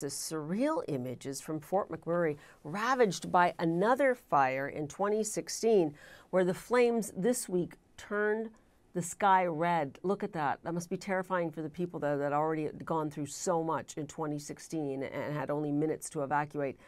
The surreal images from Fort McMurray, ravaged by another fire in 2016, where the flames this week turned the sky red. Look at that. That must be terrifying for the people that had already gone through so much in 2016 and had only minutes to evacuate.